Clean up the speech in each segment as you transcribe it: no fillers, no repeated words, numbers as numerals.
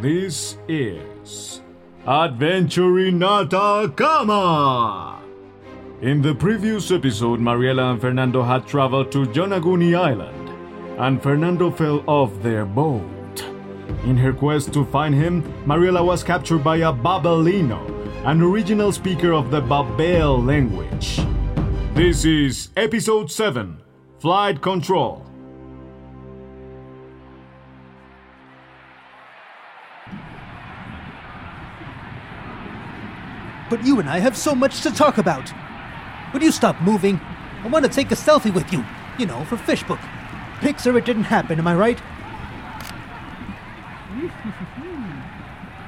This is Adventure in Atacama! In the previous episode, Mariela and Fernando had traveled to Yonaguni Island, and Fernando fell off their boat. In her quest to find him, Mariela was captured by a Babelino, an original speaker of the Babel language. This is Episode 7, Flight Control. But you and I have so much to talk about. Would you stop moving? I want to take a selfie with you. You know, for Fishbook. Pixar, it didn't happen, am I right?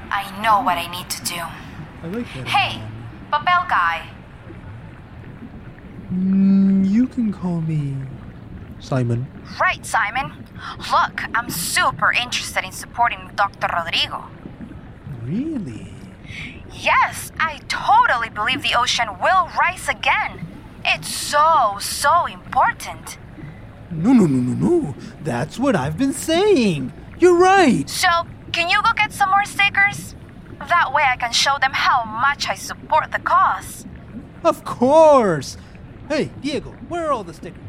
I know what I need to do. I like that. Hey, Babel guy. You can call me Simon. Right, Simon. Look, I'm super interested in supporting Dr. Rodrigo. Really? Yes, I totally believe the ocean will rise again. It's so important. No. That's what I've been saying. You're right. So, can you go get some more stickers? That way I can show them how much I support the cause. Of course. Hey, Diego, where are all the stickers?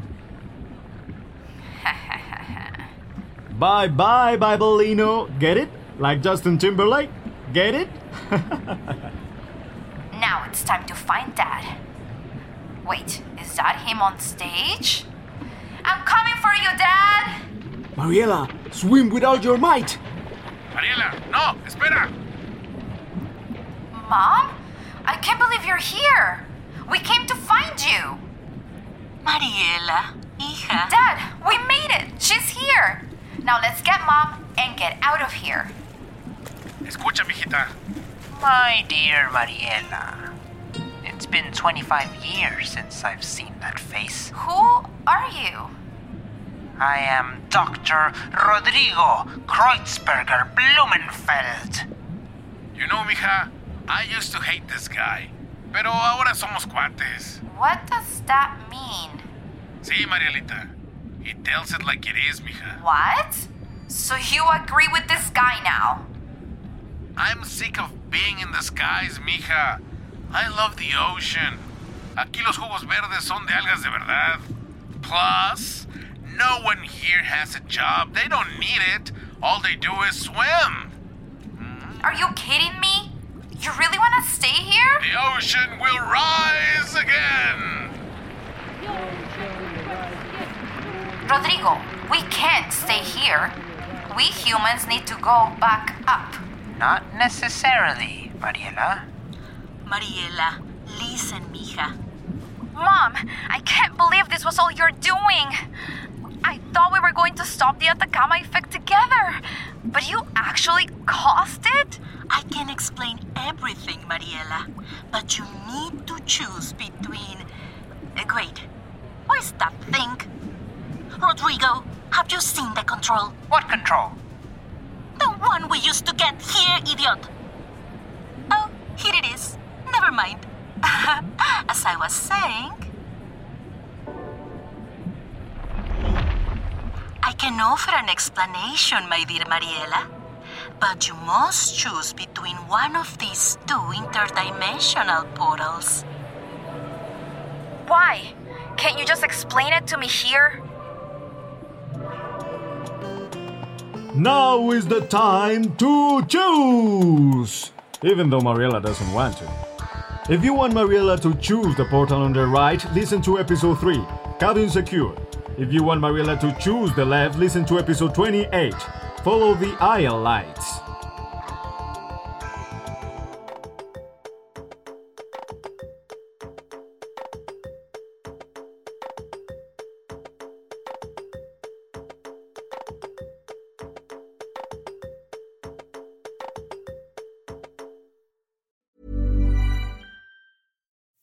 Bye-bye, Babelino. Get it? Like Justin Timberlake? Get it? Now it's time to find Dad. Wait, is that him on stage? I'm coming for you, Dad! Mariela, swim with all your might! Mariela, no, espera! Mom? I can't believe you're here! We came to find you! Mariela, hija. Dad, we made it! She's here! Now let's get Mom and get out of here. Escucha, mijita. My dear Mariela, it's been 25 years since I've seen that face. Who are you? I am Dr. Rodrigo Kreutzberger Blumenfeld. You know, mija, I used to hate this guy. Pero ahora somos cuates. What does that mean? Sí, Marielita. He tells it like it is, mija. What? So you agree with this guy now? I'm sick of being in the skies, mija. I love the ocean. Aquí los jugos verdes son de algas de verdad. Plus, no one here has a job. They don't need it. All they do is swim. Are you kidding me? You really want to stay here? The ocean will rise again! Rodrigo, we can't stay here. We humans need to go back up. Not necessarily, Mariela. Mariela, listen, mija. Mom, I can't believe this was all you're doing. I thought we were going to stop the Atacama effect together, but you actually caused it? I can explain everything, Mariela, but you need to choose between... Wait, where's that thing? Rodrigo, have you seen the control? What control? The one we used to get here, idiot. Oh, here it is. Never mind. As I was saying... I can offer an explanation, my dear Mariela. But you must choose between one of these two interdimensional portals. Why? Can't you just explain it to me here? Now is the time to choose! Even though Mariela doesn't want to. If you want Mariela to choose the portal on the right, listen to Episode 3, Cabin Secure. If you want Mariela to choose the left, listen to Episode 28. Follow the aisle lights.